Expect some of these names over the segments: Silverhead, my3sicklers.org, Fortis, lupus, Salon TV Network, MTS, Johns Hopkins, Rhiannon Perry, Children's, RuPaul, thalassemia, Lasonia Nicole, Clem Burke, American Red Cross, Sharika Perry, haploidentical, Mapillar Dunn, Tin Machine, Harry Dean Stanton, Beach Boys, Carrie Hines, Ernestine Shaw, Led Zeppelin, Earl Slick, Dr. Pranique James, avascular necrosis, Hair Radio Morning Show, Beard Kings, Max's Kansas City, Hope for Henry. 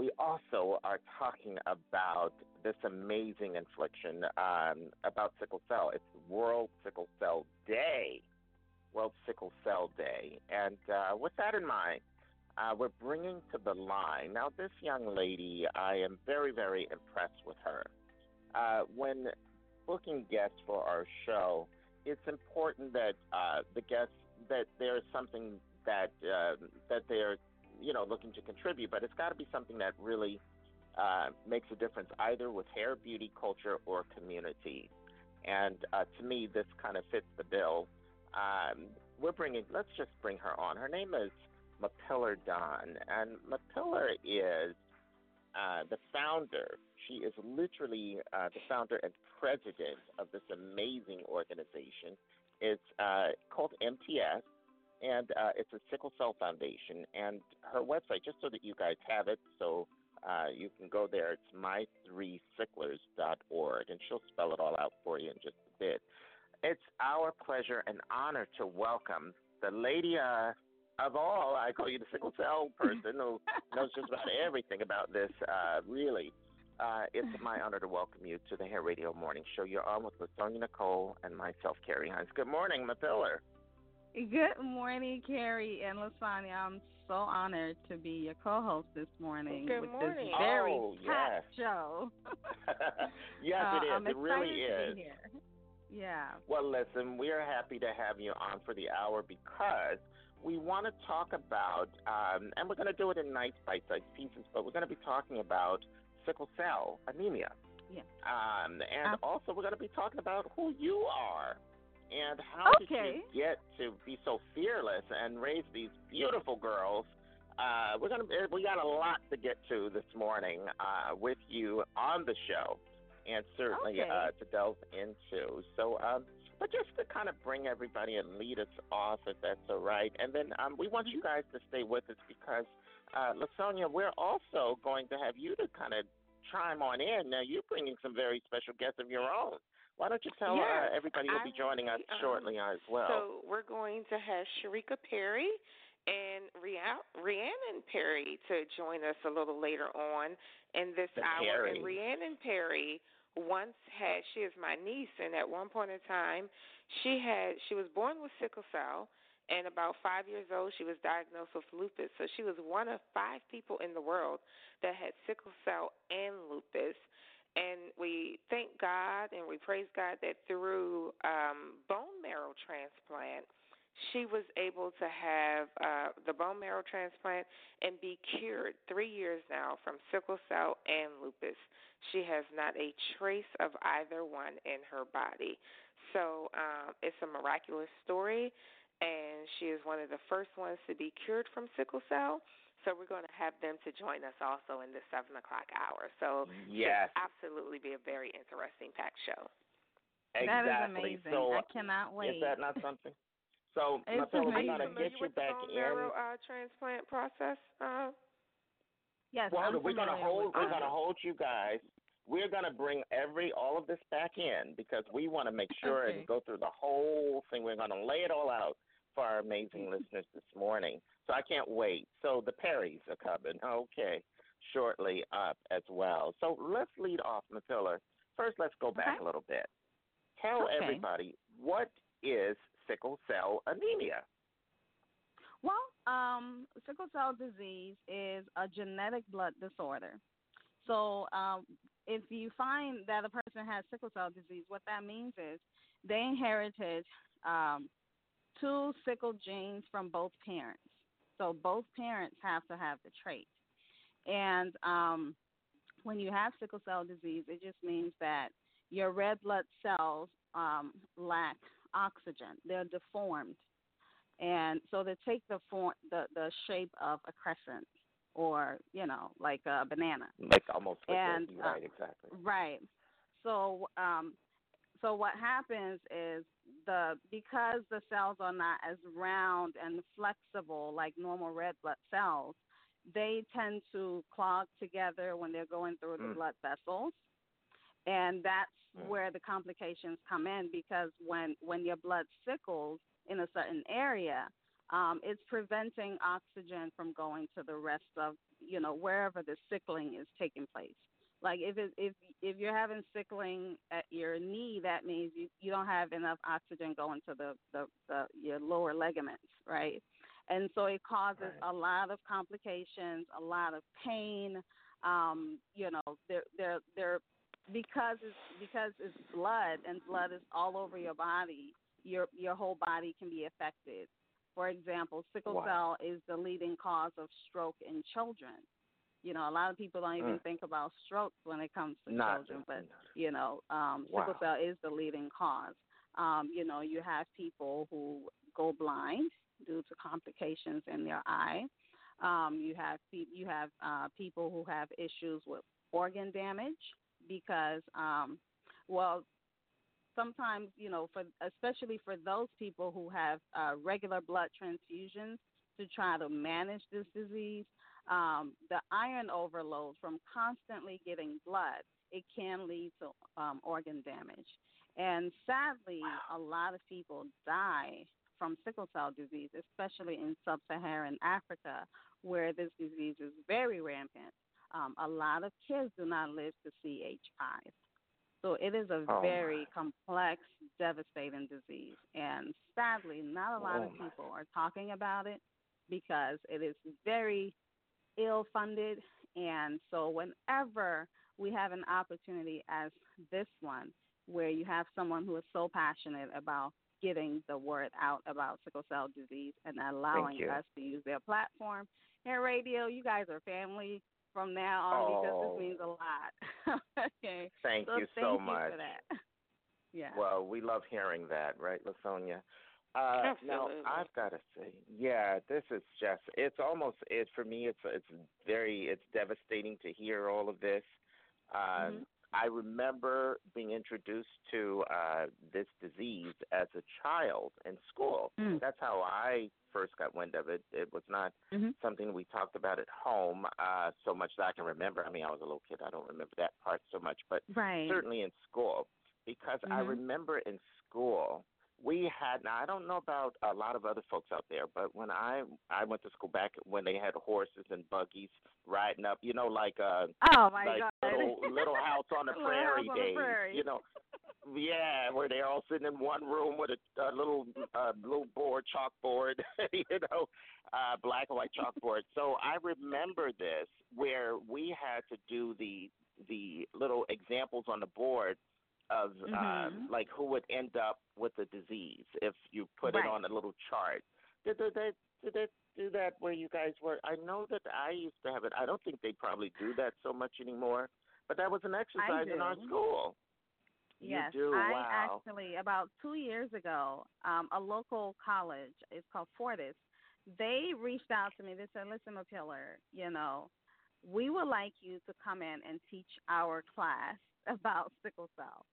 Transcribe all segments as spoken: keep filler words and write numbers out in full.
we also are talking about this amazing infliction um, about sickle cell. It's World Sickle Cell Day, World Sickle Cell Day. And uh, with that in mind, uh, we're bringing to the line. Now, this young lady, I am very, very impressed with her. Uh, when booking guests for our show, it's important that uh, the guests, that there's something that uh, that they're, you know, looking to contribute, but it's got to be something that really uh, makes a difference, either with hair, beauty, culture, or community. And uh, to me, this kind of fits the bill. Um, we're bringing, let's just bring her on. Her name is Mapillar Dunn, and Mapillar is uh, the founder. She is literally uh, the founder and president of this amazing organization. It's uh, called M T S. And uh, it's a Sickle Cell Foundation. And her website, just so that you guys have it, so uh, you can go there, it's my three sicklers dot org, and she'll spell it all out for you in just a bit. It's our pleasure and honor to welcome the lady uh, of all, I call you the sickle cell person, who knows just about everything about this, uh, really. Uh, it's my honor to welcome you to the Hair Radio Morning Show. You're on with Lasonia Nicole and myself, Carrie Hines. Good morning, Mapillar. Good morning, Carrie and Lasonia. I'm so honored to be your co-host this morning Good with morning. this very oh, hot yes. show. yes, uh, it is. I'm it really is. To be here. Yeah. Well, listen, we are happy to have you on for the hour because we want to talk about, um, and we're going to do it in nice bite-sized pieces, but we're going to be talking about sickle cell anemia. Yeah. Um, and um, also, we're going to be talking about who you are. And how okay. did you get to be so fearless and raise these beautiful girls? Uh, we're gonna we got a lot to get to this morning uh, with you on the show, and certainly okay. uh, to delve into. So, um, but just to kind of bring everybody and lead us off, if that's all right. And then um, we want you guys to stay with us because, uh, Lasonia, we're also going to have you to kind of chime on in. Now, you're bringing some very special guests of your own. Why don't you tell yes, uh, everybody who'll be joining us um, shortly as well. So we're going to have Sharika Perry and Rhiannon Perry to join us a little later on in this the hour. Perry. And Rhiannon Perry once had, she is my niece, and at one point in time, she had she was born with sickle cell, and about five years old, she was diagnosed with lupus. So she was one of five people in the world that had sickle cell and lupus. And we thank God and we praise God that through um, bone marrow transplant, she was able to have uh, the bone marrow transplant and be cured three years now from sickle cell and lupus. She has not a trace of either one in her body. So um, it's a miraculous story, and she is one of the first ones to be cured from sickle cell. So we're going to have them to join us also in the seven o'clock hour. So yes. it'll absolutely be a very interesting packed show. Exactly. That is amazing. So, I cannot wait. Is that not something? So we're going to get you back in. Are you familiar with the bone marrow uh, transplant process? Uh, yes, well, I'm we're going to hold. We're going to hold you guys. We're going to bring every all of this back in because we want to make sure okay. and go through the whole thing. We're going to lay it all out for our amazing listeners this morning. So I can't wait. So the Perrys are coming, okay, shortly up as well. So let's lead off, Mapillar. First, let's go back okay. a little bit. Tell okay. everybody, what is sickle cell anemia? Well, um, sickle cell disease is a genetic blood disorder. So um, if you find that a person has sickle cell disease, what that means is they inherited um, two sickle genes from both parents. So both parents have to have the trait. And um, when you have sickle cell disease, it just means that your red blood cells um, lack oxygen. They're deformed. And so they take the, form, the the shape of a crescent or, you know, like a banana. Like almost like and, a, right, exactly. Right. So um, so what happens is, The because the cells are not as round and flexible like normal red blood cells, they tend to clog together when they're going through mm. the blood vessels. And that's mm. where the complications come in because when, when your blood sickles in a certain area, Um, it's preventing oxygen from going to the rest of, you know, wherever the sickling is taking place. Like if it, if if you're having sickling at your knee, that means you, you don't have enough oxygen going to the, the, the your lower ligaments, right? And so it causes right. a lot of complications, a lot of pain. Um, you know, they're they're they're because it's because it's blood and blood is all over your body. Your your whole body can be affected. For example, sickle wow. cell is the leading cause of stroke in children. You know, a lot of people don't even mm. think about strokes when it comes to Not children, but, you know, um, wow. sickle cell is the leading cause. Um, you know, you have people who go blind due to complications in their eye. Um, you have you have uh, people who have issues with organ damage because, um, well, sometimes, you know, for especially for those people who have uh, regular blood transfusions to try to manage this disease, um, the iron overload from constantly getting blood, it can lead to um, organ damage. And sadly, wow. a lot of people die from sickle cell disease, especially in sub-Saharan Africa, where this disease is very rampant. Um, a lot of kids do not live to see H I V. So it is a oh very my. complex, devastating disease. And sadly, not a lot oh of people my. are talking about it because it is very ill-funded. And so whenever we have an opportunity as this one, where you have someone who is so passionate about getting the word out about sickle cell disease and allowing us to use their platform, Hair Radio, you guys are family from now on, oh. because this means a lot. okay. Thank so you thank so you much. For that. Yeah. Well, we love hearing that, right, Lasonia? Uh, Absolutely. Now, I've got to say, yeah, this is just, it's almost, it for me, it's it's very, it's devastating to hear all of this. Uh, mm-hmm. I remember being introduced to uh, this disease as a child in school. Mm-hmm. That's how I first got wind of it. It was not mm-hmm. something we talked about at home uh, so much that I can remember. I mean, I was a little kid. I don't remember that part so much, but right. certainly in school, because mm-hmm. I remember in school we had, now I don't know about a lot of other folks out there, but when I, I went to school back when they had horses and buggies riding up, you know, like uh, oh my like God. Little, little House on the Prairie days, prairie. you know. Yeah, where they're all sitting in one room with a, a little uh, blue board, chalkboard, you know, uh, black and white chalkboard. So I remember this where we had to do the the little examples on the board of mm-hmm. uh, like who would end up with the disease if you put right. it on a little chart. Did they, did they, did they do that where you guys were? I know that I used to have it. I don't think they probably do that so much anymore, but that was an exercise in our school. You yes, do? I wow. actually, about two years ago, um, a local college, it's called Fortis, they reached out to me. They said, listen, Mapillar, you know, we would like you to come in and teach our class about sickle cell.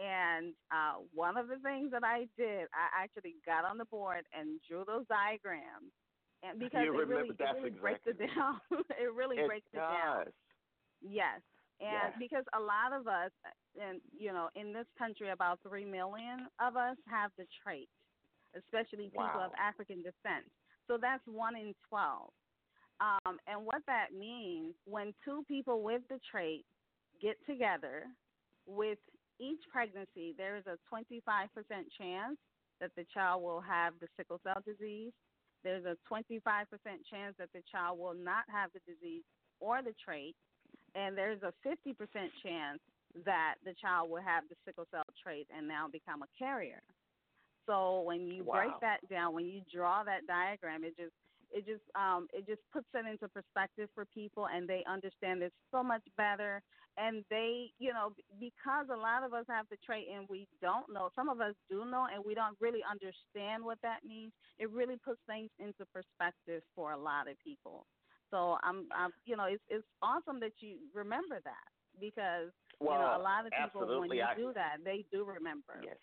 And uh, one of the things that I did, I actually got on the board and drew those diagrams. And because you it really, it really exactly. breaks it down. it really it breaks does. it down. Yes. And yeah. because a lot of us, and you know, in this country, about three million of us have the trait, especially people wow. of African descent. So that's one in twelve. Um, and what that means, when two people with the trait get together, with each pregnancy, there is a twenty-five percent chance that the child will have the sickle cell disease. There's a twenty-five percent chance that the child will not have the disease or the trait. And there's a fifty percent chance that the child will have the sickle cell trait and now become a carrier. So when you wow. break that down, when you draw that diagram, it just it just um, it just puts it into perspective for people, and they understand it so much better. And they, you know, because a lot of us have the trait and we don't know. Some of us do know, and we don't really understand what that means. It really puts things into perspective for a lot of people. So I'm, I'm, you know, it's it's awesome that you remember that because well, you know a lot of people when you I, do that they do remember. Yes.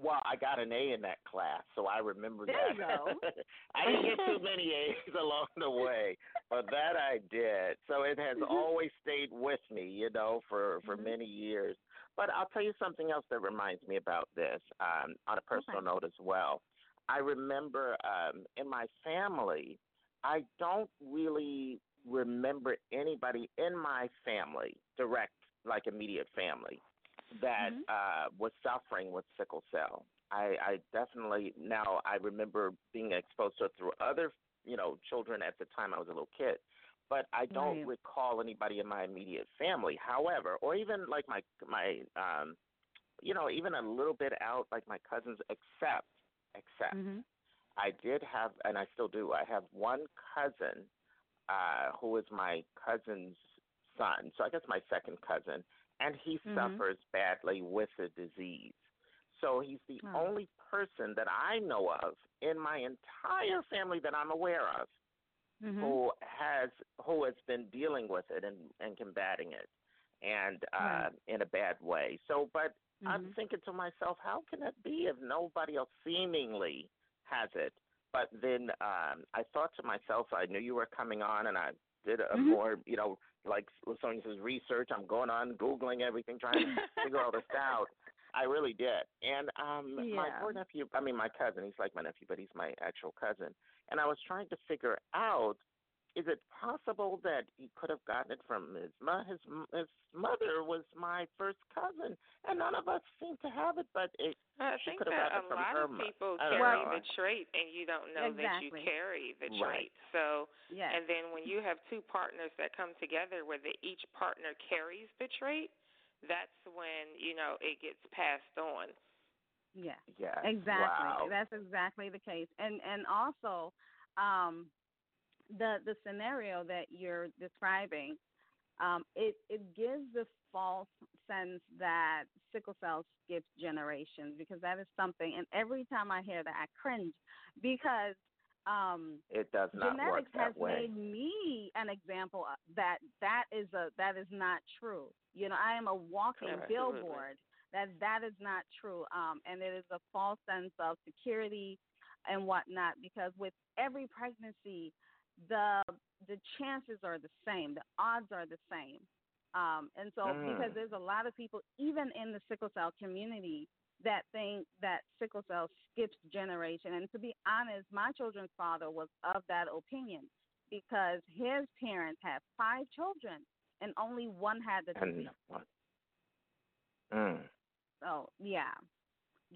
Well, I got an A in that class, so I remember there that. There you go. I didn't get too many A's along the way, but that I did. So it has mm-hmm. always stayed with me, you know, for for mm-hmm. many years. But I'll tell you something else that reminds me about this um, on a personal okay. note as well. I remember um, in my family, I don't really remember anybody in my family, direct, like immediate family, that mm-hmm. uh, was suffering with sickle cell. I, I definitely, now I remember being exposed to it through other, you know, children at the time I was a little kid. But I don't right. recall anybody in my immediate family, however, or even like my, my um, you know, even a little bit out, like my cousins, except, except mm-hmm. I did have, and I still do, I have one cousin uh, who is my cousin's son, so I guess my second cousin, and he mm-hmm. suffers badly with the disease. So he's the oh. only person that I know of in my entire family that I'm aware of mm-hmm. who has who has been dealing with it and, and combating it and uh, right. in a bad way. So, but mm-hmm. I'm thinking to myself, how can it be if nobody else seemingly has it? But then um, I thought to myself, I knew you were coming on, and I did a mm-hmm. more, you know, like Lasonia says, research. I'm going on, Googling everything, trying to figure all this out. I really did. And um, yeah. my poor nephew, I mean, my cousin, he's like my nephew, but he's my actual cousin. And I was trying to figure out, is it possible that he could have gotten it from his mother? His, his mother was my first cousin, and none of us seem to have it, but it, I she could have gotten it from her mother. I think that a lot of people carry know. the trait, and you don't know exactly. that you carry the right. trait. So, yes. And then when you have two partners that come together where the, each partner carries the trait, that's when, you know, it gets passed on. Yeah, yes. exactly. Wow. That's exactly the case. And and also, um, the the scenario that you're describing, um, it, it gives this false sense that sickle cell skips generations, because that is something, and every time I hear that, I cringe, because Um, it does not work that way. Genetics has made me an example of that that is a that is not true. You know, I am a walking Correct. billboard that that is not true. Um, and it is a false sense of security and whatnot, because with every pregnancy, the the chances are the same, the odds are the same. Um, and so mm. because there's a lot of people, even in the sickle cell community, that thing that sickle cell skips generation. And to be honest, my children's father was of that opinion, because his parents had five children and only one had the disease. Mm. So, yeah.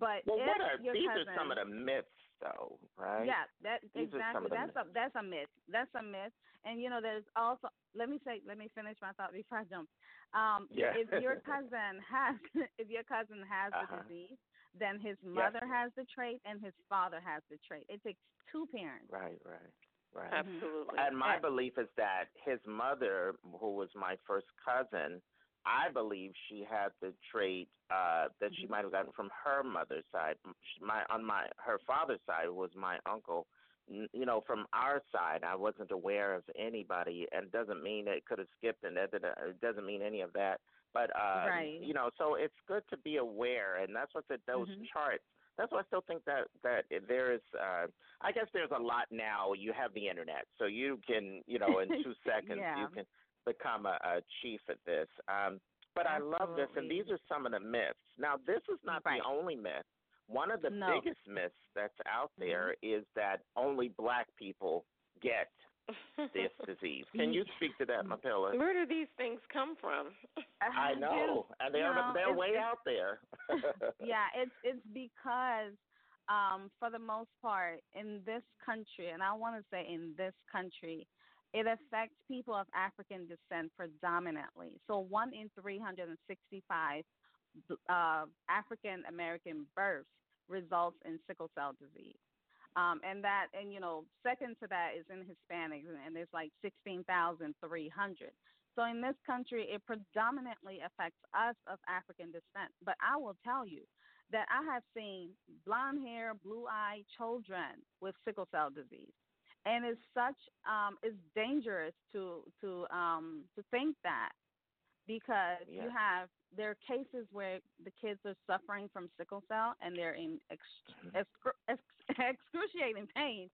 But well, what are, your these cousin, are some of the myths, though, right? Yeah, that these exactly. That's a, that's a myth. That's a myth. And, you know, there's also, let me say, let me finish my thought before I jump. Um, yeah. If your cousin has, if your cousin has uh-huh. the disease, then his mother yes. has the trait and his father has the trait. It takes two parents. Right, right, right. Absolutely. And my and, belief is that his mother, who was my first cousin, I believe she had the trait uh, that she might have gotten from her mother's side. My on my her father's side was my uncle. You know, from our side, I wasn't aware of anybody, and doesn't mean it could have skipped, and it doesn't mean any of that. But um, right. you know, so it's good to be aware, and that's what the, those mm-hmm. charts. That's why I still think that, that there is, uh, I guess there's a lot now. You have the internet, so you can, you know, in two seconds yeah. you can become a, a chief at this. Um, but Absolutely. I love this, and these are some of the myths. Now, this is not right. the only myth. One of the no. biggest myths that's out there mm-hmm. is that only black people get this disease. Can you speak to that, Mapillar? Where do these things come from? I know. And they're no, they're way out there. yeah, it's it's because um, for the most part in this country, and I want to say in this country, it affects people of African descent predominantly. So one in three hundred sixty-five uh, African-American births results in sickle cell disease. Um, and that, and, you know, second to that is in Hispanics, and there's like sixteen thousand three hundred. So in this country, it predominantly affects us of African descent. But I will tell you that I have seen blonde hair, blue-eyed children with sickle cell disease. And it's such um, it's dangerous to to um, to think that, because yeah. you have there are cases where the kids are suffering from sickle cell and they're in excru- excru- excru- excruciating pain,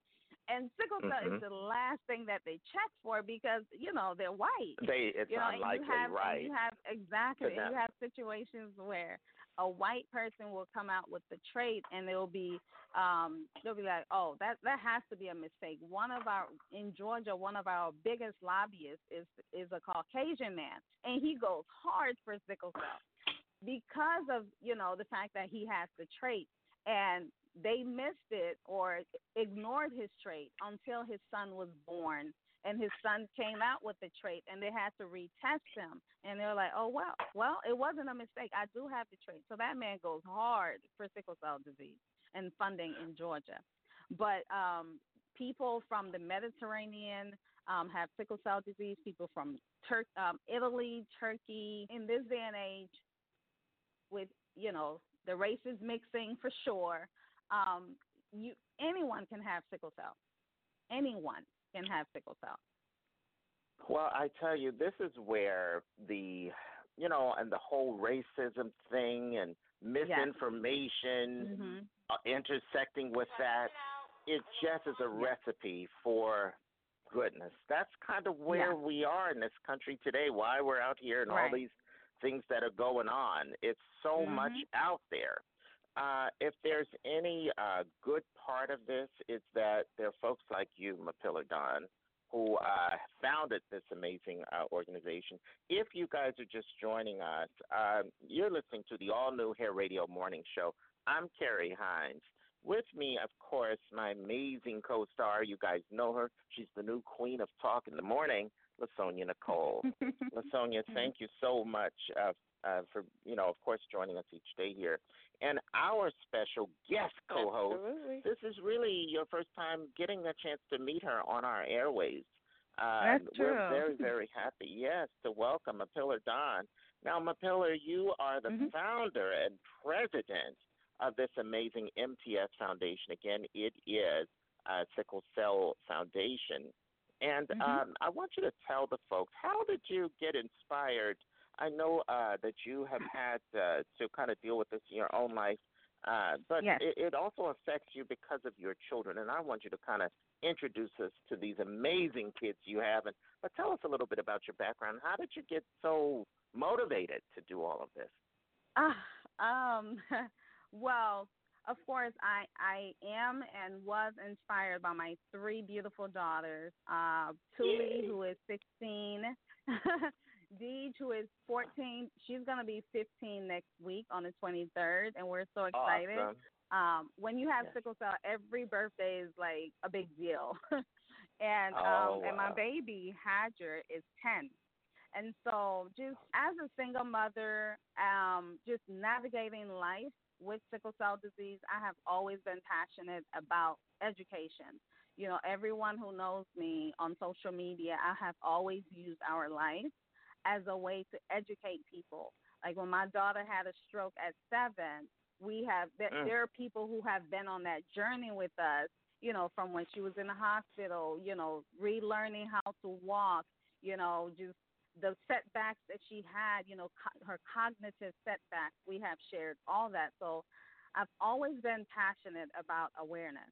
and sickle cell mm-hmm. is the last thing that they check for, because you know they're white. They it's you know, unlikely, and you have, right? And you have exactly. You have situations where a white person will come out with the trait, and they'll be, um, they'll be like, oh, that that has to be a mistake. One of our in Georgia, one of our biggest lobbyists is is a Caucasian man, and he goes hard for sickle cell because of, you know, the fact that he has the trait, and they missed it or ignored his trait until his son was born. And his son came out with the trait, and they had to retest him. And they were like, oh, well, well, it wasn't a mistake. I do have the trait. So that man goes hard for sickle cell disease and funding in Georgia. But um, people from the Mediterranean um, have sickle cell disease. People from Tur- um, Italy, Turkey. In this day and age, with, you know, the races mixing for sure, um, you anyone can have sickle cell. Anyone can have sickle cell. Well, I tell you, this is where the, you know, and the whole racism thing and misinformation yes. mm-hmm. uh, intersecting with that, it just is a recipe for goodness. That's kind of where yeah. we are in this country today, why we're out here and right. all these things that are going on. It's so mm-hmm. much out there. Uh, if there's any uh, good part of this, it's that there are folks like you, Mapillar Dunn, who uh, founded this amazing uh, organization. If you guys are just joining us, um, you're listening to the all-new Hair Radio Morning Show. I'm Carrie Hines. With me, of course, my amazing co-star. You guys know her. She's the new queen of talk in the morning, Lasonia Nicole. Lasonia, thank you so much uh, Uh, for, you know, of course, joining us each day here. And our special guest co-host, Absolutely. This is really your first time getting the chance to meet her on our airways. Uh, That's true. We're very, very happy, yes, to welcome Mapillar Dunn. Now, Mapillar, you are the mm-hmm. founder and president of this amazing M T S Foundation. Again, it is uh, Sickle Cell Foundation. And mm-hmm. um, I want you to tell the folks, how did you get inspired? I know uh, that you have had uh, to kind of deal with this in your own life, uh, but yes. it, it also affects you because of your children. And I want you to kind of introduce us to these amazing kids you have. And but tell us a little bit about your background. How did you get so motivated to do all of this? Uh, um, well, of course, I, I am and was inspired by my three beautiful daughters, uh, Tuli, Yay. Who is sixteen, Deej, who is fourteen, she's going to be fifteen next week on the twenty-third, and we're so excited. Awesome. Um, when you have yes. sickle cell, every birthday is like a big deal. and oh, um, and my wow. baby, Hadger, is ten. And so just as a single mother, um, just navigating life with sickle cell disease, I have always been passionate about education. You know, everyone who knows me on social media, I have always used our life as a way to educate people. Like when my daughter had a stroke at seven, we have th- mm. there are people who have been on that journey with us, you know, from when she was in the hospital, you know, relearning how to walk, you know, just the setbacks that she had, you know, co- her cognitive setbacks, we have shared all that. So I've always been passionate about awareness.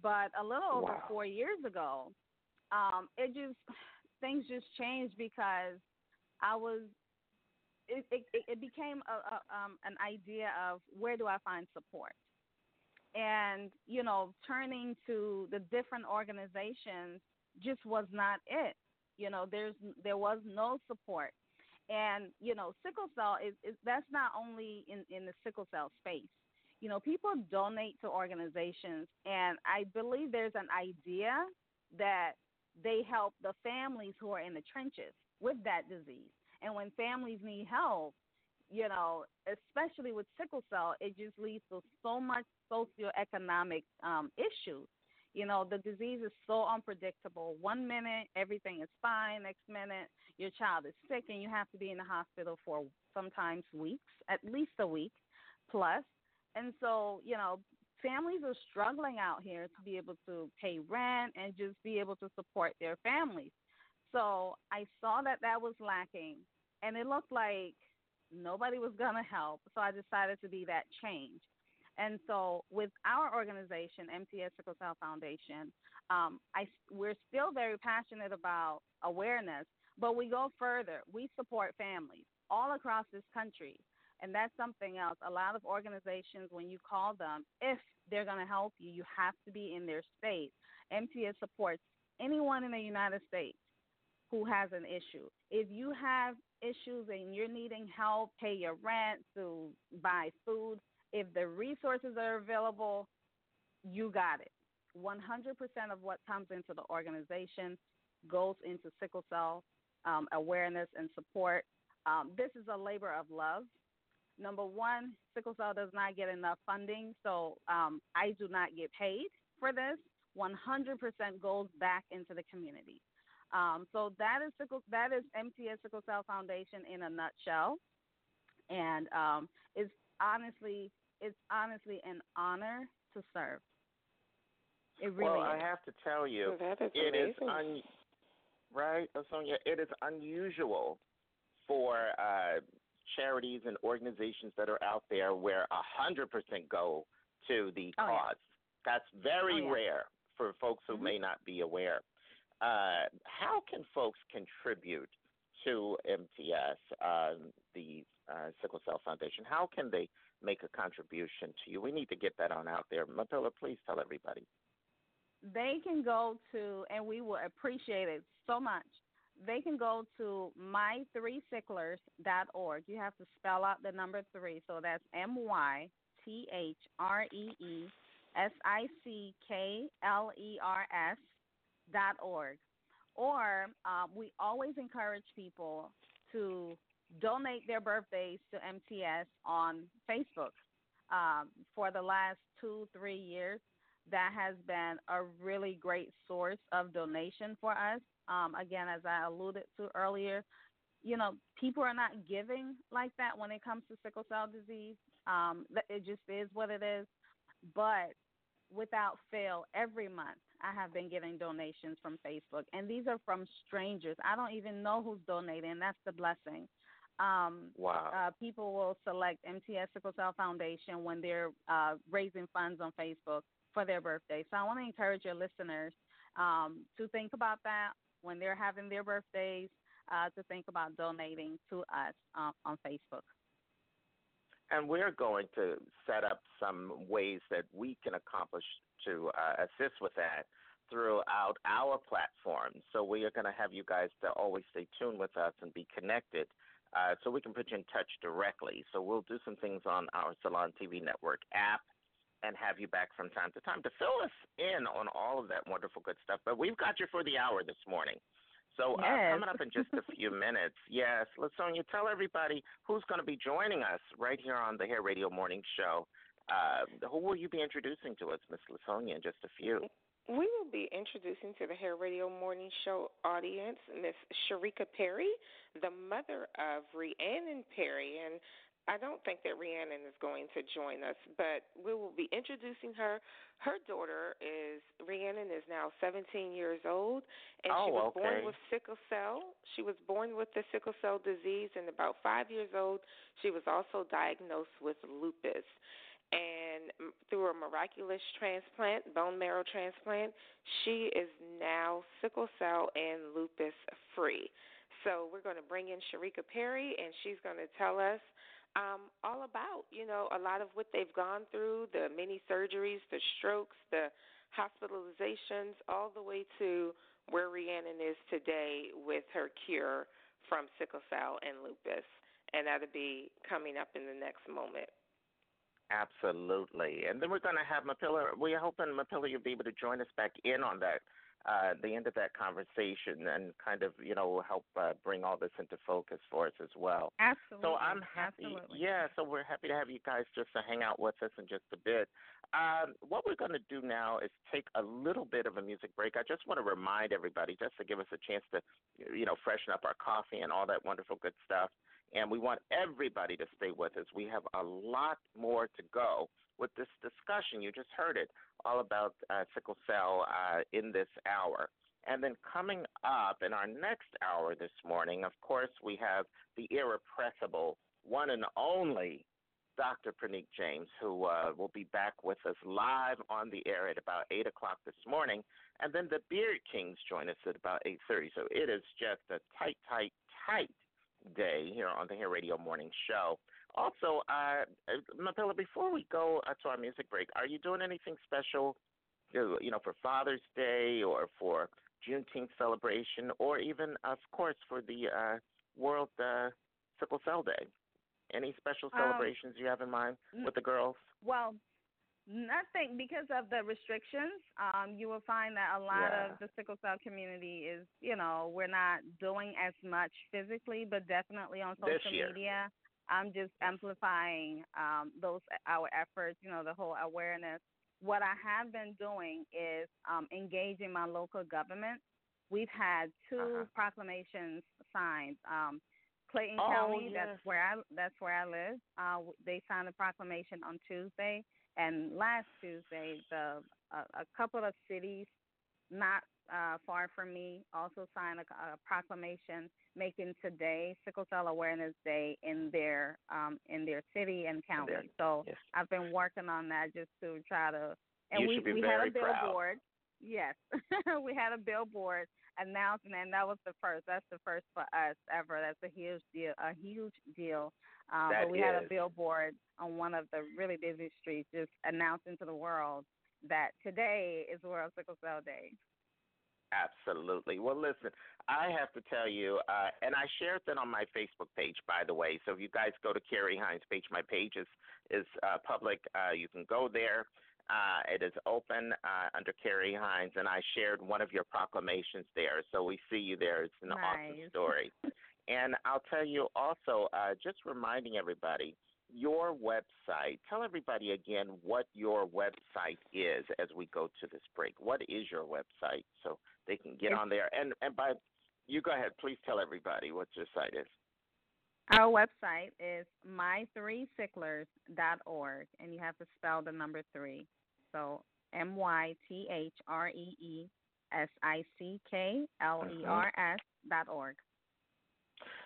But a little over wow. four years ago, um, it just, things just changed because I was, it, it, it became a, a, um, an idea of where do I find support? And, you know, turning to the different organizations just was not it. You know, there's there was no support. And, you know, sickle cell, is, is that's not only in, in the sickle cell space. You know, people donate to organizations, and I believe there's an idea that they help the families who are in the trenches with that disease. And when families need help, you know, especially with sickle cell, it just leads to so much socioeconomic um, issues. You know, the disease is so unpredictable. One minute, everything is fine. Next minute, your child is sick, and you have to be in the hospital for sometimes weeks, at least a week plus. And so, you know, families are struggling out here to be able to pay rent and just be able to support their families. So I saw that that was lacking, and it looked like nobody was going to help, so I decided to be that change. And so with our organization, M T S Sickle Cell Foundation, um, I, we're still very passionate about awareness, but we go further. We support families all across this country. And that's something else. A lot of organizations, when you call them, if they're going to help you, you have to be in their space. M T S supports anyone in the United States who has an issue. If you have issues and you're needing help, pay your rent, to buy food, if the resources are available, you got it. one hundred percent of what comes into the organization goes into sickle cell um, awareness and support. Um, this is a labor of love. Number one, sickle cell does not get enough funding, so um, I do not get paid for this. one hundred percent goes back into the community. Um, so that is sickle, that is M T S Sickle Cell Foundation in a nutshell, and um, it's honestly it's honestly an honor to serve. It really well, is. I have to tell you, well, that is it amazing. is un- right, Lasonia. It is unusual for uh, charities and organizations that are out there where a hundred percent go to the oh, cause. Yeah. That's very oh, yeah. rare for folks who mm-hmm. may not be aware. Uh, how can folks contribute to M T S, uh, the uh, Sickle Cell Foundation? How can they make a contribution to you? We need to get that on out there. Mapillar, please tell everybody. They can go to, and we will appreciate it so much, they can go to my three sicklers dot org. You have to spell out the number three, so that's M Y T H R E E S I C K L E R S dot org, or uh, we always encourage people to donate their birthdays to M T S on Facebook. Um, for the last two, three years, that has been a really great source of donation for us. Um, again, as I alluded to earlier, you know, people are not giving like that when it comes to sickle cell disease. Um, it just is what it is. But without fail, every month, I have been getting donations from Facebook, and these are from strangers. I don't even know who's donating, and that's the blessing. Um, wow. Uh, people will select M T S Sickle Cell Foundation when they're uh, raising funds on Facebook for their birthday. So I want to encourage your listeners um, to think about that when they're having their birthdays, uh, to think about donating to us um, on Facebook. And we're going to set up some ways that we can accomplish to uh, assist with that throughout our platform. So we are going to have you guys to always stay tuned with us and be connected uh, so we can put you in touch directly. So we'll do some things on our Salon T V Network app and have you back from time to time to fill us in on all of that wonderful good stuff. But we've got you for the hour this morning. So uh, yes. coming up in just a few minutes, yes, Lasonia, tell everybody who's going to be joining us right here on the Hair Radio Morning Show. Uh, who will you be introducing to us, Miz Lasonia, in just a few? We will be introducing to the Hair Radio Morning Show audience Miz Sharika Perry, the mother of Rhiannon Perry. And I don't think that Rhiannon is going to join us, but we will be introducing her. Her daughter is, Rhiannon is now seventeen years old, and oh, she was okay. born with sickle cell. She was born with the sickle cell disease, and about five years old, she was also diagnosed with lupus. And through a miraculous transplant, bone marrow transplant, she is now sickle cell and lupus free. So we're going to bring in Sharika Perry, and she's going to tell us um, all about, you know, a lot of what they've gone through, the many surgeries, the strokes, the hospitalizations, all the way to where Rhiannon is today with her cure from sickle cell and lupus. And that'll be coming up in the next moment. Absolutely. And then we're going to have Mapillar. We're hoping, Mapillar, you'll be able to join us back in on that, uh, the end of that conversation, and kind of, you know, help uh, bring all this into focus for us as well. Absolutely. So I'm happy. Absolutely. Yeah, so we're happy to have you guys just to hang out with us in just a bit. Um, what we're going to do now is take a little bit of a music break. I just want to remind everybody just to give us a chance to, you know, freshen up our coffee and all that wonderful good stuff. And we want everybody to stay with us. We have a lot more to go with this discussion. You just heard it, all about uh, sickle cell uh, in this hour. And then coming up in our next hour this morning, of course, we have the irrepressible, one and only Doctor Pranique James, who uh, will be back with us live on the air at about eight o'clock this morning. And then the Beard Kings join us at about eight thirty. So it is just a tight, tight, tight day here on the Hair Radio Morning Show. Also, uh, Mapillar, before we go to our music break, are you doing anything special, you know, for Father's Day or for Juneteenth celebration, or even, of course, for the uh, World uh, Sickle Cell Day? Any special celebrations um, you have in mind with the girls? Well, nothing because of the restrictions. Um, you will find that a lot yeah. of the sickle cell community is, you know, we're not doing as much physically, but definitely on social media. I'm just amplifying um, those our efforts, you know, the whole awareness. What I have been doing is um, engaging my local government. We've had two uh-huh. proclamations signed. Um, Clayton oh, County, yes. that's where I that's where I live. Uh, they signed a proclamation on Tuesday, and last Tuesday, the uh, a couple of cities not uh, far from me also signed a, a proclamation making today Sickle Cell Awareness Day in their um, in their city and county. There. So yes. I've been working on that just to try to. And you we, should be we very had a billboard. Proud. Yes, we had a billboard announcement, and that was the first. That's the first for us ever. That's a huge deal. A huge deal. Um, but we is. had a billboard on one of the really busy streets, just announcing to the world that today is World Sickle Cell Day. Absolutely. Well, listen, I have to tell you, uh, and I shared that on my Facebook page, by the way. So if you guys go to Carrie Hines' page, my page is, is uh, public. Uh, you can go there. Uh, it is open uh, under Carrie Hines, and I shared one of your proclamations there. So we see you there. It's an nice. Awesome story. And I'll tell you also, uh, just reminding everybody, your website. Tell everybody again what your website is as we go to this break. What is your website so they can get on there? And and by you go ahead, please tell everybody what your site is. Our website is my three sicklers dot org, and you have to spell the number three. So M Y T H R E E S I C K L E R S dot org.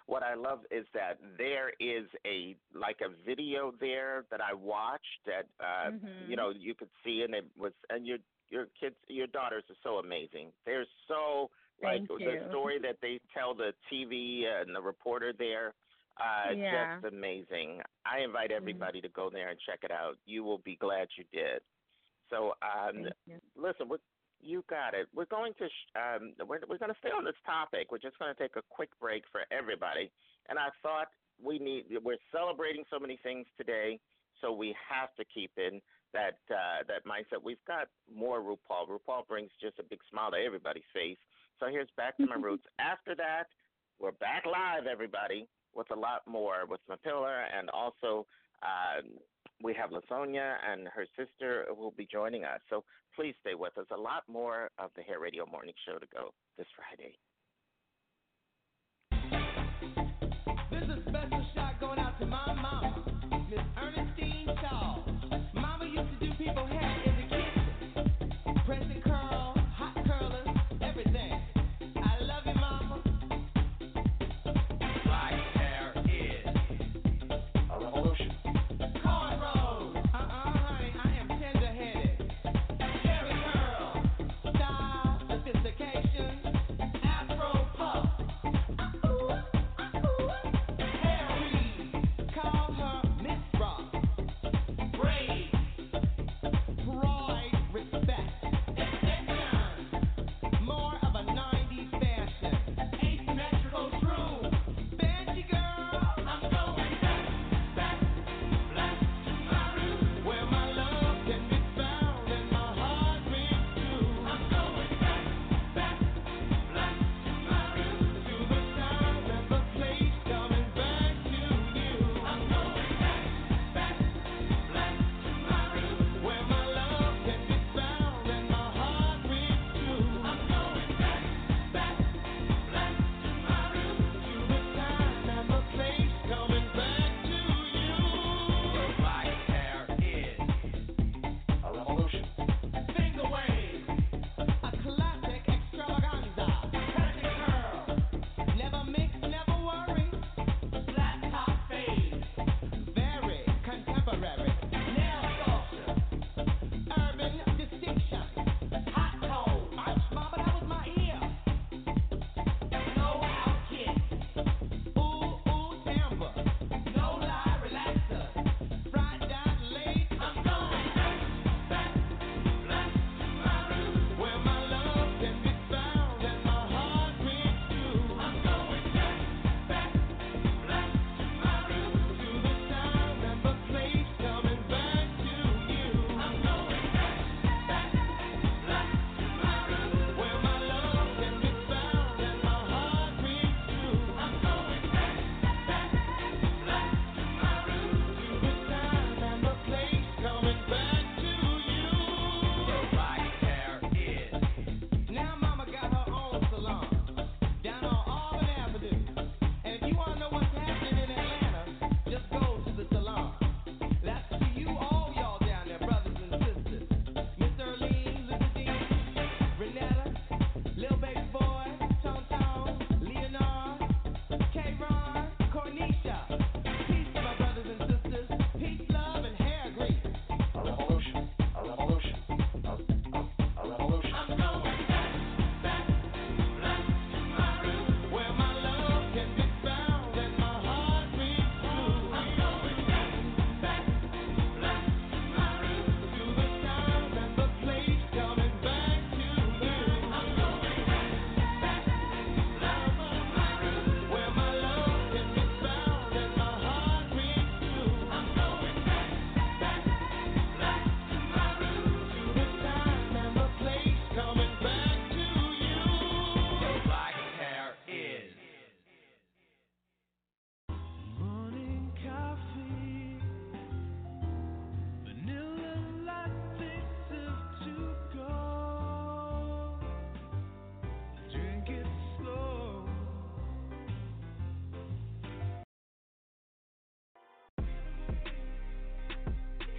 What I love is that there is a like a video there that I watched that uh, mm-hmm. you know you could see, and it was and your your kids your daughters are so amazing. They're so like the story that they tell the T V and the reporter there, uh, yeah. just amazing. I invite everybody mm-hmm. to go there and check it out. You will be glad you did. So um, listen, what. You got it. We're going to sh- um, we're, we're going to stay on this topic. We're just going to take a quick break for everybody. And I thought we need we're celebrating so many things today, so we have to keep in that uh, that mindset. We've got more RuPaul. RuPaul brings just a big smile to everybody's face. So here's Back to My Roots. After that, we're back live, everybody, with a lot more with Mapillar, and also. Um, We have Lasonia and her sister will be joining us. So please stay with us. A lot more of the Hair Radio Morning Show to go this Friday. This is a special shot going out to my mama, Miss Ernestine Shaw. Mama used to do people's hair in the kitchen. Press and curl, hot curlers, everything. I love you, Mama. Black hair is a revolution. Sophistication, Afro Puff. Uh-oh, uh-oh.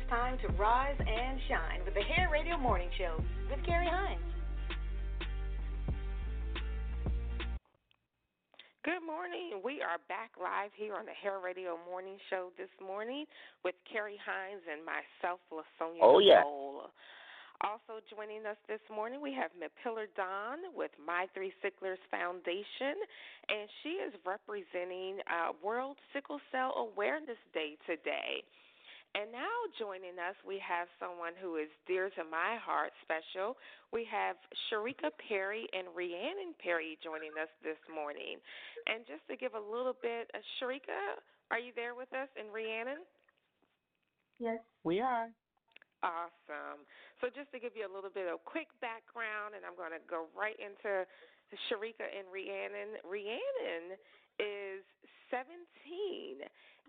Time to rise and shine with the Hair Radio Morning Show with Carrie Hines. Good morning. We are back live here on the Hair Radio Morning Show this morning with Carrie Hines and myself, Lasonia oh, Nicole. Yeah. Also joining us this morning, we have Mapillar Dunn with my three sicklers Foundation, and she is representing uh, World Sickle Cell Awareness Day today. And now joining us, we have someone who is dear to my heart special. We have Sharika Perry and Rhiannon Perry joining us this morning. And just to give a little bit, uh, Sharika, are you there with us? And Rhiannon? Yes, we are. Awesome. So just to give you a little bit of quick background, and I'm going to go right into Sharika and Rhiannon. Rhiannon is seventeen,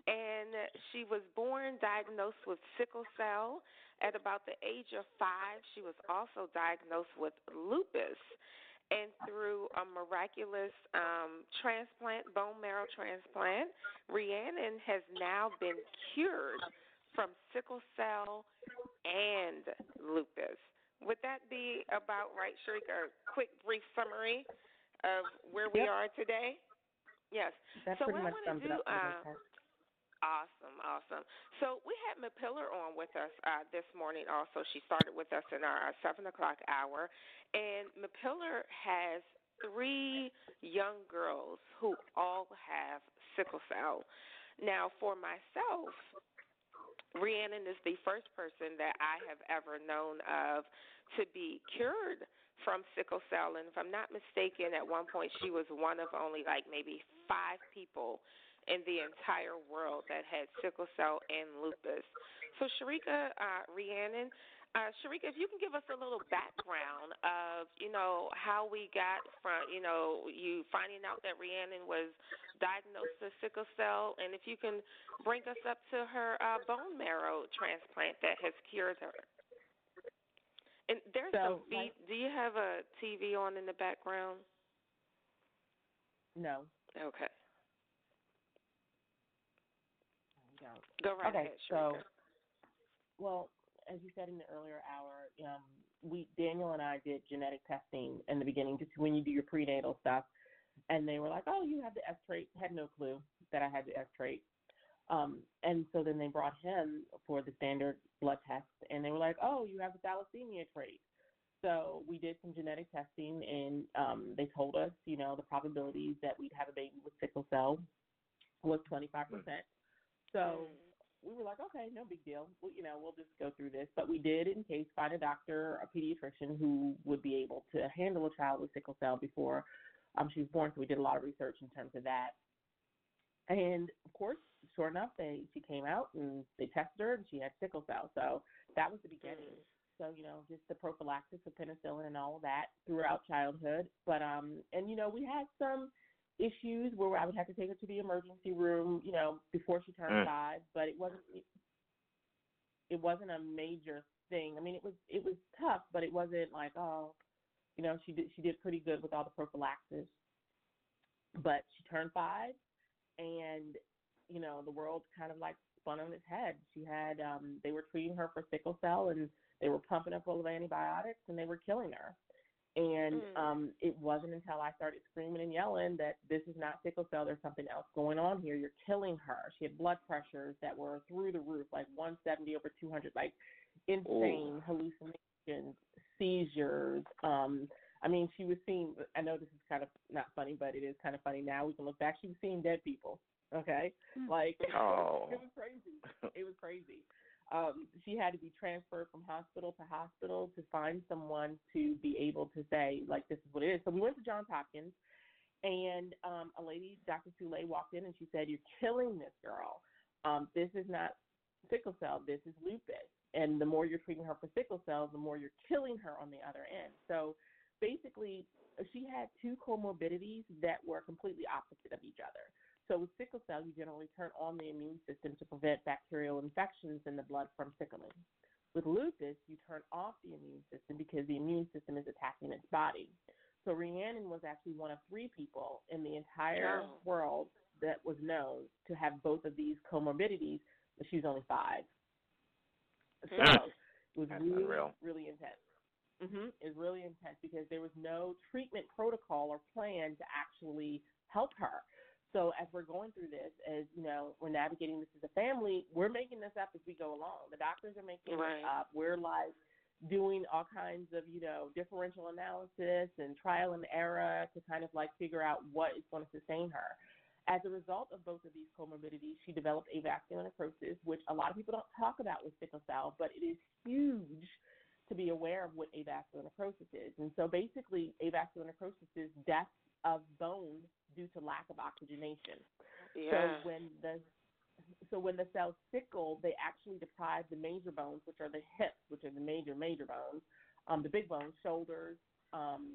and she was born diagnosed with sickle cell. At about the age of five, she was also diagnosed with lupus, and through a miraculous um, transplant, bone marrow transplant, Rhiannon has now been cured from sickle cell and lupus. Would that be about right, Sharika? A quick, brief summary of where we yep. are today? Yes. That so pretty much sums do, it up. Uh, awesome, awesome. So we had Mapillar on with us uh, this morning also. She started with us in our seven o'clock hour. And Mapillar has three young girls who all have sickle cell. Now, for myself, Rhiannon is the first person that I have ever known of to be cured from sickle cell. And if I'm not mistaken, at one point she was one of only like maybe five people in the entire world that had sickle cell and lupus. So Sharika, uh, Rhiannon, uh, Sharika, if you can give us a little background of, you know, how we got from, you know, you finding out that Rhiannon was diagnosed with sickle cell, and if you can bring us up to her uh, bone marrow transplant that has cured her. And there's so, some feed. Do you have a T V on in the background? No. Okay. Don't. Go right okay, ahead, Sharika. So, well, as you said in the earlier hour, um, we Daniel and I did genetic testing in the beginning, just when you do your prenatal stuff, and they were like, "Oh, you have the X trait." Had no clue that I had the X trait. Um, and so then they brought him for the standard blood test, and they were like, oh, you have the thalassemia trait. So we did some genetic testing, and um, they told us, you know, the probabilities that we'd have a baby with sickle cell was twenty-five percent. So we were like, okay, no big deal. Well, you know, we'll just go through this. But we did, in case, find a doctor, a pediatrician who would be able to handle a child with sickle cell before um, she was born. So we did a lot of research in terms of that. And, of course, sure enough, they she came out and they tested her and she had sickle cell. So that was the beginning. So, you know, just the prophylaxis of penicillin and all of that throughout childhood. But, um, and, you know, we had some issues where I would have to take her to the emergency room, you know, before she turned mm. five. But it wasn't it wasn't a major thing. I mean, it was it was tough, but it wasn't like, oh, you know, she did, she did pretty good with all the prophylaxis. But she turned five. And, you know, the world kind of, like, spun on its head. She had um, – they were treating her for sickle cell, and they were pumping up all of antibiotics, and they were killing her. And mm. um, it wasn't until I started screaming and yelling that this is not sickle cell. There's something else going on here. You're killing her. She had blood pressures that were through the roof, like one seventy over two hundred, like insane oh. hallucinations, seizures. Um, I mean, she was seeing, I know this is kind of not funny, but it is kind of funny now. We can look back. She was seeing dead people, okay? Like, oh. it was crazy. It was crazy. Um, she had to be transferred from hospital to hospital to find someone to be able to say, like, this is what it is. So we went to Johns Hopkins, and um, a lady, Doctor Sule, walked in, and she said, you're killing this girl. Um, this is not sickle cell. This is lupus. And the more you're treating her for sickle cells, the more you're killing her on the other end. So basically, she had two comorbidities that were completely opposite of each other. So with sickle cell, you generally turn on the immune system to prevent bacterial infections in the blood from sickling. With lupus, you turn off the immune system because the immune system is attacking its body. So Rhiannon was actually one of three people in the entire oh. world that was known to have both of these comorbidities, but she was only five. So it was That's really, unreal. really intense. Mm-hmm. It was really intense because there was no treatment protocol or plan to actually help her. So as we're going through this, as, you know, we're navigating this as a family, we're making this up as we go along. The doctors are making right. it up. We're, like, doing all kinds of, you know, differential analysis and trial and error to kind of, like, figure out what is going to sustain her. As a result of both of these comorbidities, she developed avascular necrosis, which a lot of people don't talk about with sickle cell, but it is huge to be aware of what avascular necrosis is. And so basically avascular necrosis is death of bone due to lack of oxygenation. Yeah. So when the so when the cells sickle, they actually deprive the major bones, which are the hips, which are the major, major bones, um, the big bones, shoulders, um,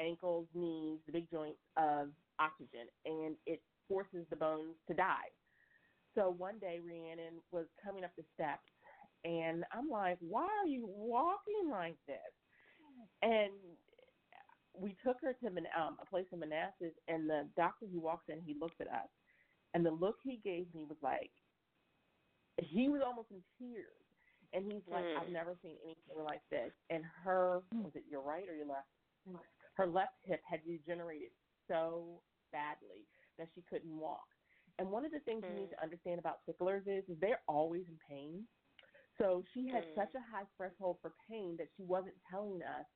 ankles, knees, the big joints of oxygen, and it forces the bones to die. So one day Rhiannon was coming up the steps, and I'm like, why are you walking like this? And we took her to um, a place in Manassas, and the doctor who walks in, he looks at us. And the look he gave me was like, he was almost in tears. And he's like, mm. I've never seen anything like this. And her, was it your right or your left? Her left hip had degenerated so badly that she couldn't walk. And one of the things mm. you need to understand about sicklers is, is they're always in pain. So she had mm. such a high threshold for pain that she wasn't telling us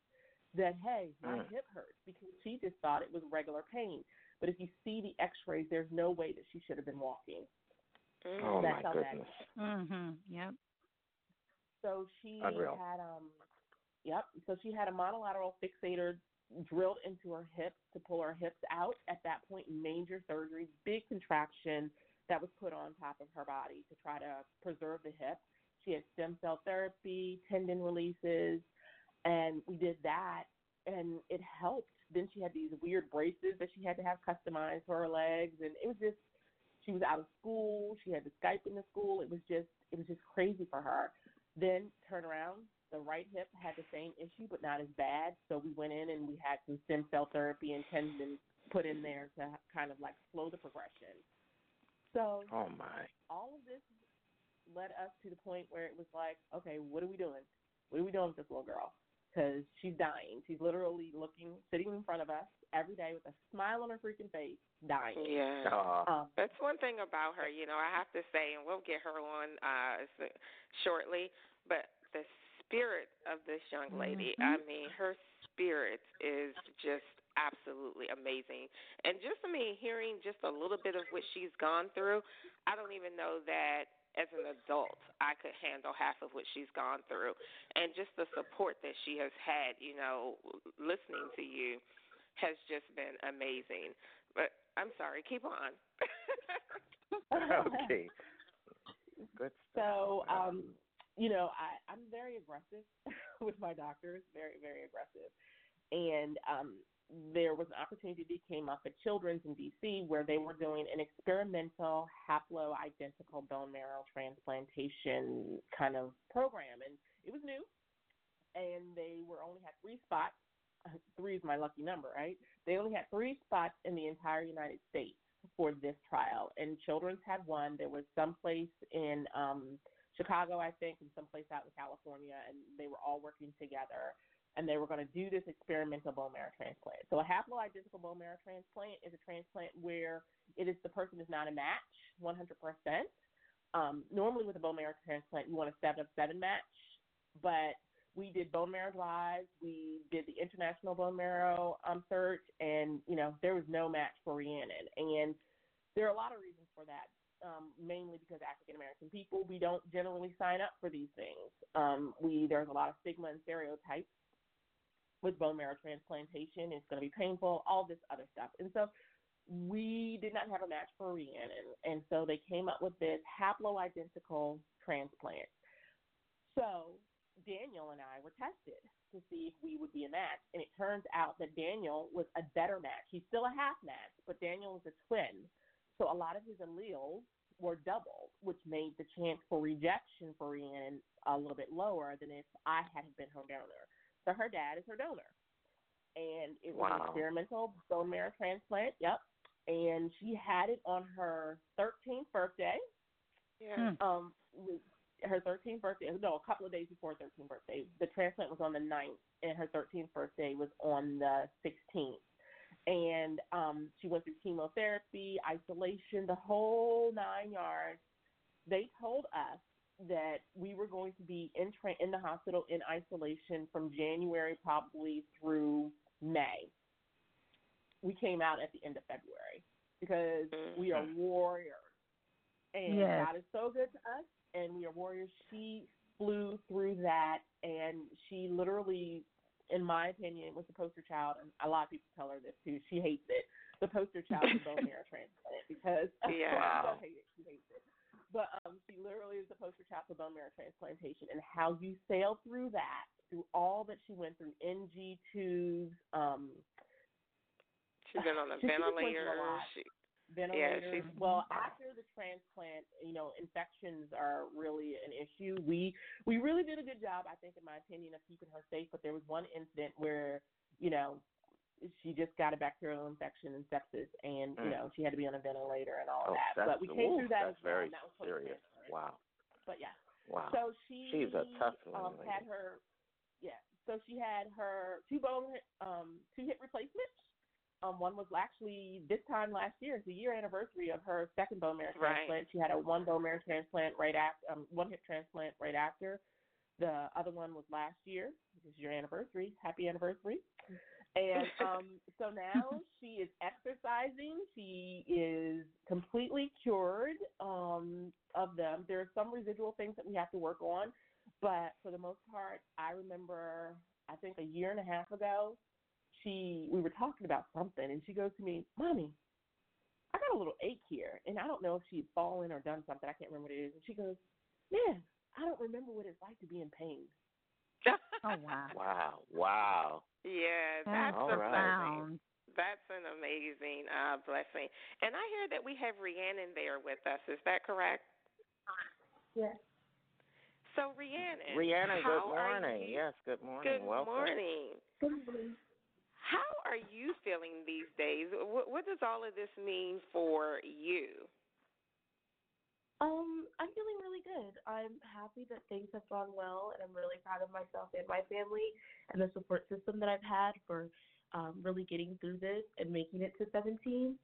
that, hey, my mm. hip hurts, because she just thought it was regular pain. But if you see the x-rays, there's no way that she should have been walking. Mm. Oh, That's my goodness. Mm-hmm. Yep. So she Unreal. had um, yep. So she had a monolateral fixator drilled into her hips to pull her hips out. At that point, major surgery, big contraption that was put on top of her body to try to preserve the hip. She had stem cell therapy, tendon releases, and we did that, and it helped. Then she had these weird braces that she had to have customized for her legs, and it was just, she was out of school. She had to Skype into school. It was just, it was just crazy for her. Then turn around, the right hip had the same issue, but not as bad. So we went in and we had some stem cell therapy and tendons put in there to kind of like slow the progression. So oh my. all of this led us to the point where it was like, okay, what are we doing? What are we doing with this little girl? Because she's dying. She's literally looking, sitting in front of us every day with a smile on her freaking face, dying. Yeah. Uh, um, That's one thing about her, you know, I have to say, and we'll get her on uh, shortly, but the spirit of this young lady, mm-hmm. I mean, her spirit is just absolutely amazing. And just, I mean, hearing just a little bit of what she's gone through, I don't even know that, as an adult, I could handle half of what she's gone through. And just the support that she has had, you know, listening to you has just been amazing. But I'm sorry, keep on. Okay. Good stuff. So, um, you know, I, I'm very aggressive with my doctors, very, very aggressive. And um, there was an opportunity that came up at Children's in D C where they were doing an experimental haploidentical bone marrow transplantation kind of program. And it was new, and they were only had three spots. Three is my lucky number, right? They only had three spots in the entire United States for this trial, and Children's had one. There was someplace in um, Chicago, I think, and someplace out in California, and they were all working together and they were going to do this experimental bone marrow transplant. So a haploidentical bone marrow transplant is a transplant where it is the person is not a match, one hundred percent. Um, normally with a bone marrow transplant, you want a seven of seven match, but we did bone marrow live, we did the international bone marrow um, search, and, you know, there was no match for Rhiannon. And there are a lot of reasons for that, um, mainly because African-American people, we don't generally sign up for these things. Um, we there's a lot of stigma and stereotypes with bone marrow transplantation. It's going to be painful, all this other stuff. And so we did not have a match for Rhiannon, and, and so they came up with this haploidentical transplant. So Daniel and I were tested to see if we would be a match, and it turns out that Daniel was a better match. He's still a half match, but Daniel was a twin, so a lot of his alleles were doubled, which made the chance for rejection for Rhiannon a little bit lower than if I had been her donor. So her dad is her donor, and it was wow. an experimental bone marrow transplant, yep, and she had it on her thirteenth birthday. Yeah. Um. Her thirteenth birthday, no, a couple of days before her thirteenth birthday. The transplant was on the ninth, and her thirteenth birthday was on the sixteenth. And um, she went through chemotherapy, isolation, the whole nine yards. They told us that we were going to be in, tra- in the hospital in isolation from January probably through May. We came out at the end of February because we are warriors. And yes. God is so good to us. And we are warriors. She flew through that, and she literally, in my opinion, was the poster child. And a lot of people tell her this too. She hates it. The poster child of bone marrow transplant because yeah. I hate it. She hates it. But um, she literally is the poster child for bone marrow transplantation, and how you sail through that, through all that she went through, N G tubes. Um, she's been on a she, ventilator. She ventilators. Yeah, well, after the transplant, you know, infections are really an issue. We we really did a good job, I think, in my opinion, of keeping her safe. But there was one incident where, you know, she just got a bacterial infection and sepsis, and mm. you know, she had to be on a ventilator and all oh, that. But we came ooh, through that. That's as well, very that was serious. Wow. But yeah. Wow. So she She's a tough um, lady. had her. Yeah. So she had her two bone um two hip replacements. Um, one was actually this time last year. It's the year anniversary of her second bone marrow right. transplant. She had a one bone marrow transplant right after, um, one hip transplant right after. The other one was last year. This is your anniversary. Happy anniversary. And um, so now she is exercising. She is completely cured um, of them. There are some residual things that we have to work on, but for the most part, I remember, I think a year and a half ago, She, we were talking about something, and she goes to me, "Mommy, I got a little ache here, and I don't know if she'd fallen or done something. I can't remember what it is." And she goes, "Man, I don't remember what it's like to be in pain." Oh, wow. Wow. Wow. Yeah, that's oh, amazing. Wow. That's an amazing uh, blessing. And I hear that we have Rhiannon there with us. Is that correct? Yes. So, Rhiannon. Rhiannon, good morning. Yes, good morning. Good Welcome. morning. Good morning. How are you feeling these days? What, what does all of this mean for you? Um, I'm feeling really good. I'm happy that things have gone well, and I'm really proud of myself and my family and the support system that I've had for um, really getting through this and making it to seventeen.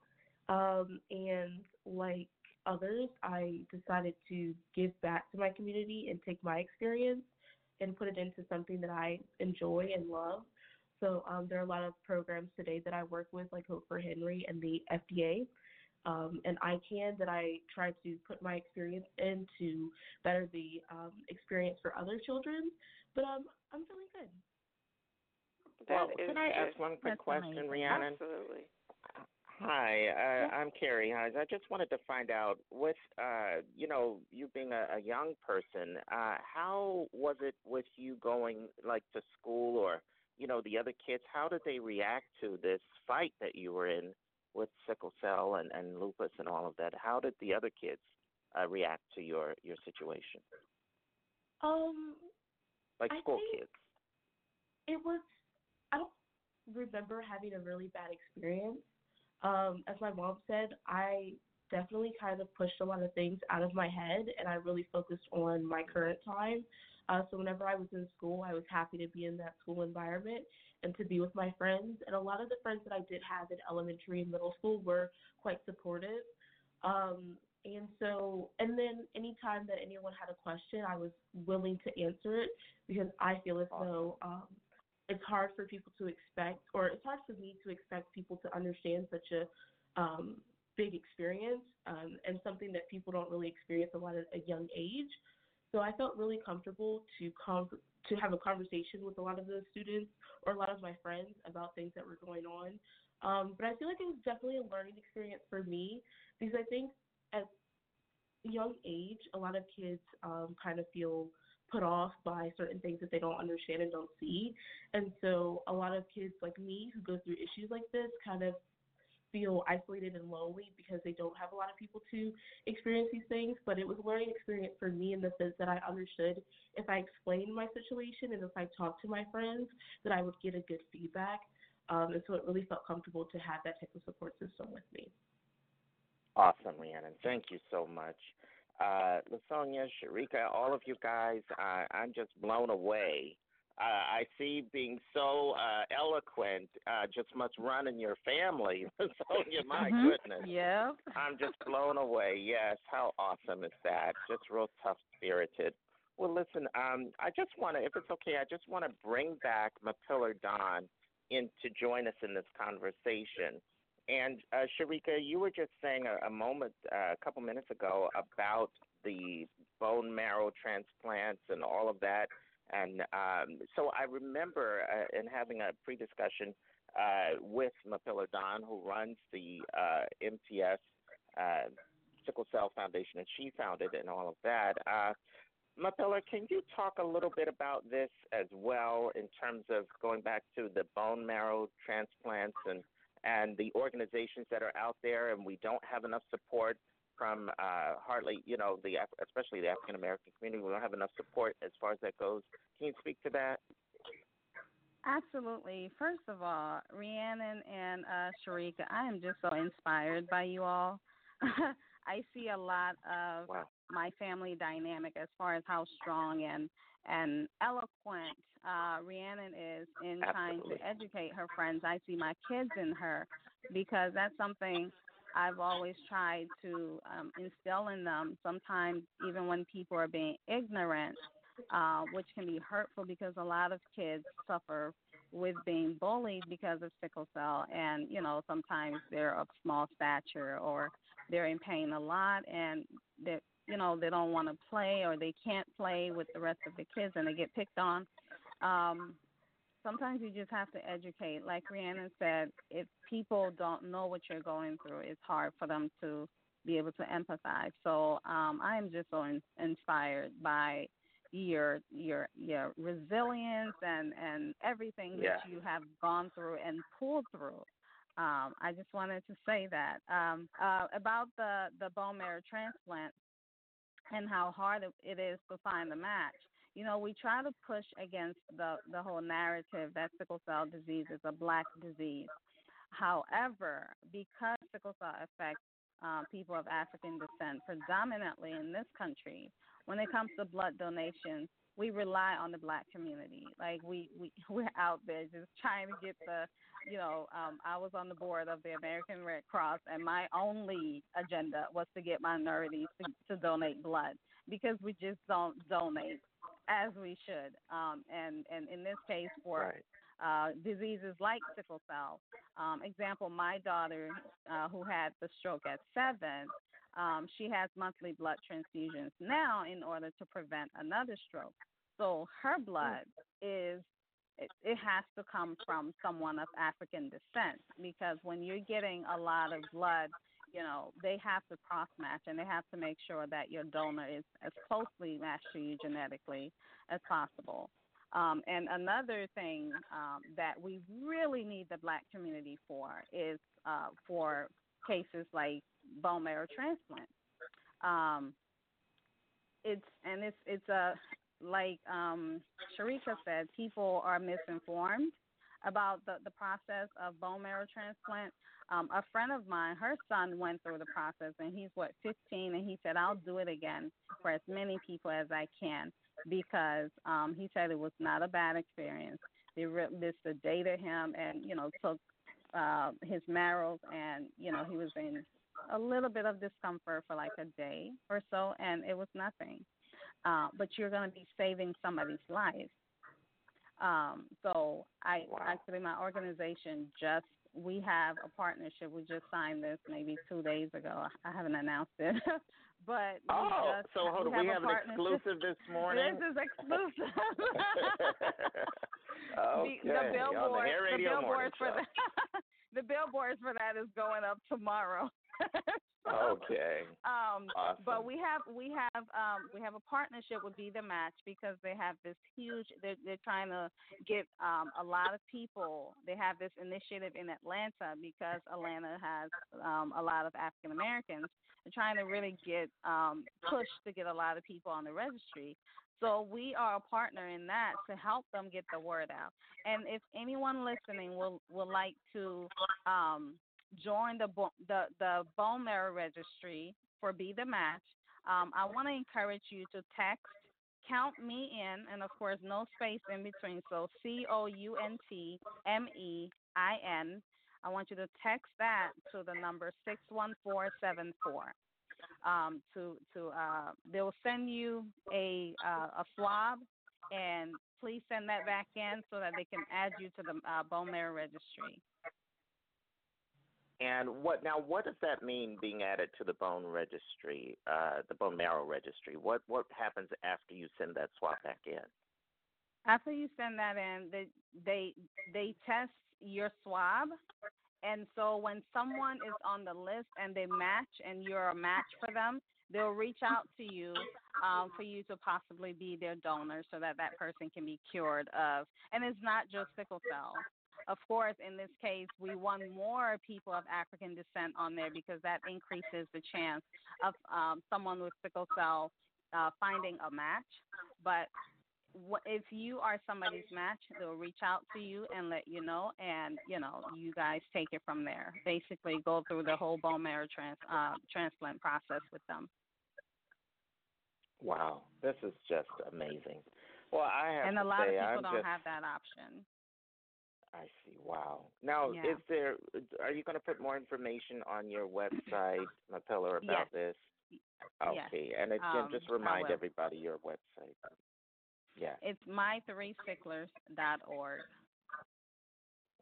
Um, and like others, I decided to give back to my community and take my experience and put it into something that I enjoy and love. So um, there are a lot of programs today that I work with, like Hope for Henry and the F D A um, and I CAN, that I try to put my experience in to better the um, experience for other children. But um, I'm feeling good. Well, that can is, I ask one quick question, amazing. Rhiannon? Absolutely. Hi, uh, yes. I'm Carrie Hines. I just wanted to find out, with, uh, you know, you being a, a young person, uh, how was it with you going, like, to school or you know, the other kids, how did they react to this fight that you were in with sickle cell and, and lupus and all of that? How did the other kids uh, react to your, your situation? Um, Like school I think kids. It was, I don't remember having a really bad experience. Um, as my mom said, I definitely kind of pushed a lot of things out of my head, and I really focused on my current time. Uh, so whenever I was in school, I was happy to be in that school environment and to be with my friends. And a lot of the friends that I did have in elementary and middle school were quite supportive. Um, and so, and then anytime that anyone had a question, I was willing to answer it, because I feel as though um, it's hard for people to expect, or it's hard for me to expect people to understand such a um, big experience um, and something that people don't really experience a lot at a young age. So I felt really comfortable to com- to have a conversation with a lot of the students or a lot of my friends about things that were going on. Um, but I feel like it was definitely a learning experience for me, because I think at a young age, a lot of kids um, kind of feel put off by certain things that they don't understand and don't see. And so a lot of kids like me who go through issues like this kind of feel isolated and lonely because they don't have a lot of people to experience these things. But it was a learning experience for me in the sense that I understood if I explained my situation and if I talked to my friends, that I would get a good feedback. Um, and so it really felt comfortable to have that type of support system with me. Awesome, Rhiannon. Thank you so much. Uh, Lasonia, Sharika, all of you guys, uh, I'm just blown away. Uh, I see being so uh, eloquent uh, just must run in your family. Lasonia, my mm-hmm. goodness. Yeah. I'm just blown away. Yes, how awesome is that? Just real tough-spirited. Well, listen, um, I just want to, if it's okay, I just want to bring back Mapillar Dunn in to join us in this conversation. And, uh, Sharika, you were just saying a, a moment, uh, a couple minutes ago about the bone marrow transplants and all of that. And um, so I remember uh, in having a pre-discussion uh, with Mapillar Dunn, who runs the uh, M T S uh, Sickle Cell Foundation, and she founded it and all of that. Uh, Mapillar, can you talk a little bit about this as well in terms of going back to the bone marrow transplants and, and the organizations that are out there, and we don't have enough support from uh, hardly, you know, the especially the African-American community. We don't have enough support as far as that goes. Can you speak to that? Absolutely. First of all, Rhiannon and uh, Sharika, I am just so inspired by you all. I see a lot of wow. my family dynamic as far as how strong and, and eloquent uh, Rhiannon is in Absolutely. Trying to educate her friends. I see my kids in her, because that's something I've always tried to um, instill in them. Sometimes even when people are being ignorant, uh, which can be hurtful, because a lot of kids suffer with being bullied because of sickle cell. And, you know, sometimes they're of small stature or they're in pain a lot, and they, you know, they don't want to play, or they can't play with the rest of the kids, and they get picked on. Um, Sometimes you just have to educate. Like Rhiannon said, if people don't know what you're going through, it's hard for them to be able to empathize. So um, I am just so in- inspired by your your your resilience and, and everything yeah. that you have gone through and pulled through. Um, I just wanted to say that. Um, uh, about the, the bone marrow transplant and how hard it is to find the match. You know, we try to push against the, the whole narrative that sickle cell disease is a black disease. However, because sickle cell affects uh, people of African descent predominantly in this country, when it comes to blood donations, we rely on the black community. Like, we, we, we're out there just trying to get the, you know, um, I was on the board of the American Red Cross, and my only agenda was to get minorities to, to donate blood, because we just don't donate as we should, um, and, and in this case for uh, diseases like sickle cell. Um, example, my daughter uh, who had the stroke at seven, um, she has monthly blood transfusions now in order to prevent another stroke. So her blood is, it, it has to come from someone of African descent, because when you're getting a lot of blood, you know, they have to cross-match, and they have to make sure that your donor is as closely matched to you genetically as possible. Um, and another thing um, that we really need the black community for is uh, for cases like bone marrow transplant. Um, it's and it's it's a like um, Sharika said, people are misinformed. about the, the process of bone marrow transplant. Um, a friend of mine, her son went through the process, and he's, what, fifteen, and he said, I'll do it again for as many people as I can, because um, he said it was not a bad experience. They re- sedated him and, you know, took uh, his marrow, and, you know, he was in a little bit of discomfort for like a day or so, and it was nothing. Uh, but you're going to be saving somebody's life. Um, so I wow. actually, my organization just, we have a partnership. We just signed this maybe two days ago. I haven't announced it, but we oh, just, so hold on. We, we have, have an exclusive this morning. This is exclusive. okay. the, the billboard, the, the billboard for that, the billboards for that is going up tomorrow. So, okay. Um, awesome. But we have we have um, we have a partnership with Be the Match, because they have this huge. They're, they're trying to get um, a lot of people. They have this initiative in Atlanta, because Atlanta has um, a lot of African Americans. They're trying to really get um, pushed to get a lot of people on the registry. So we are a partner in that to help them get the word out. And if anyone listening will will like to. Um, join the, the the bone marrow registry for Be the Match, um, I want to encourage you to text Count Me In, and of course no space in between, so C O U N T M E I N. I want you to text that to the number six one four seven four. Um, to, to, uh, they'll send you a, uh, a swab, and please send that back in so that they can add you to the uh, bone marrow registry. And what now? What does that mean? Being added to the bone registry, uh, the bone marrow registry. What what happens after you send that swab back in? After you send that in, they they they test your swab, and so when someone is on the list and they match, and you're a match for them, they'll reach out to you um, for you to possibly be their donor, so that that person can be cured of. And it's not just sickle cell. Of course, in this case, we want more people of African descent on there, because that increases the chance of um, someone with sickle cell uh, finding a match. But if you are somebody's match, they'll reach out to you and let you know, and, you know, you guys take it from there. Basically go through the whole bone marrow trans, uh, transplant process with them. Wow, this is just amazing. Well, I have And a to lot say, of people I'm don't just... have that option. I see. Wow. Now, yeah. is there? Are you going to put more information on your website, Mapillar, about yes. this? Okay. Yes. And again, um, just remind everybody your website. Yeah. It's my three sicklers dot org.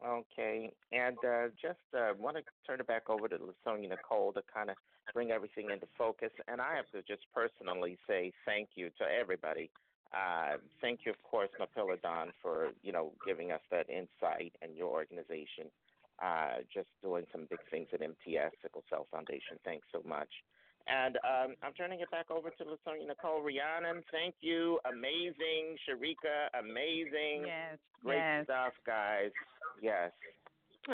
Okay. And uh, just uh, want to turn it back over to Lasonia Nicole to kind of bring everything into focus. And I have to just personally say thank you to everybody. Uh, thank you, of course, Mapillar Dunn, for, you know, giving us that insight, and your organization uh, just doing some big things at M T S, Sickle Cell Foundation. Thanks so much. And um, I'm turning it back over to Lasonia Nicole. Rhiannon, thank you. Amazing. Sharika, amazing. Yes. Great yes. stuff, guys. Yes.